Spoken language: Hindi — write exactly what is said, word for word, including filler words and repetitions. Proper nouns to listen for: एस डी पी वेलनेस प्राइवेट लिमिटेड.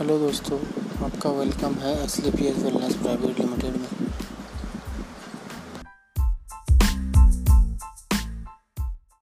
हेलो दोस्तों, आपका वेलकम है एस डी पी वेलनेस प्राइवेट लिमिटेड में।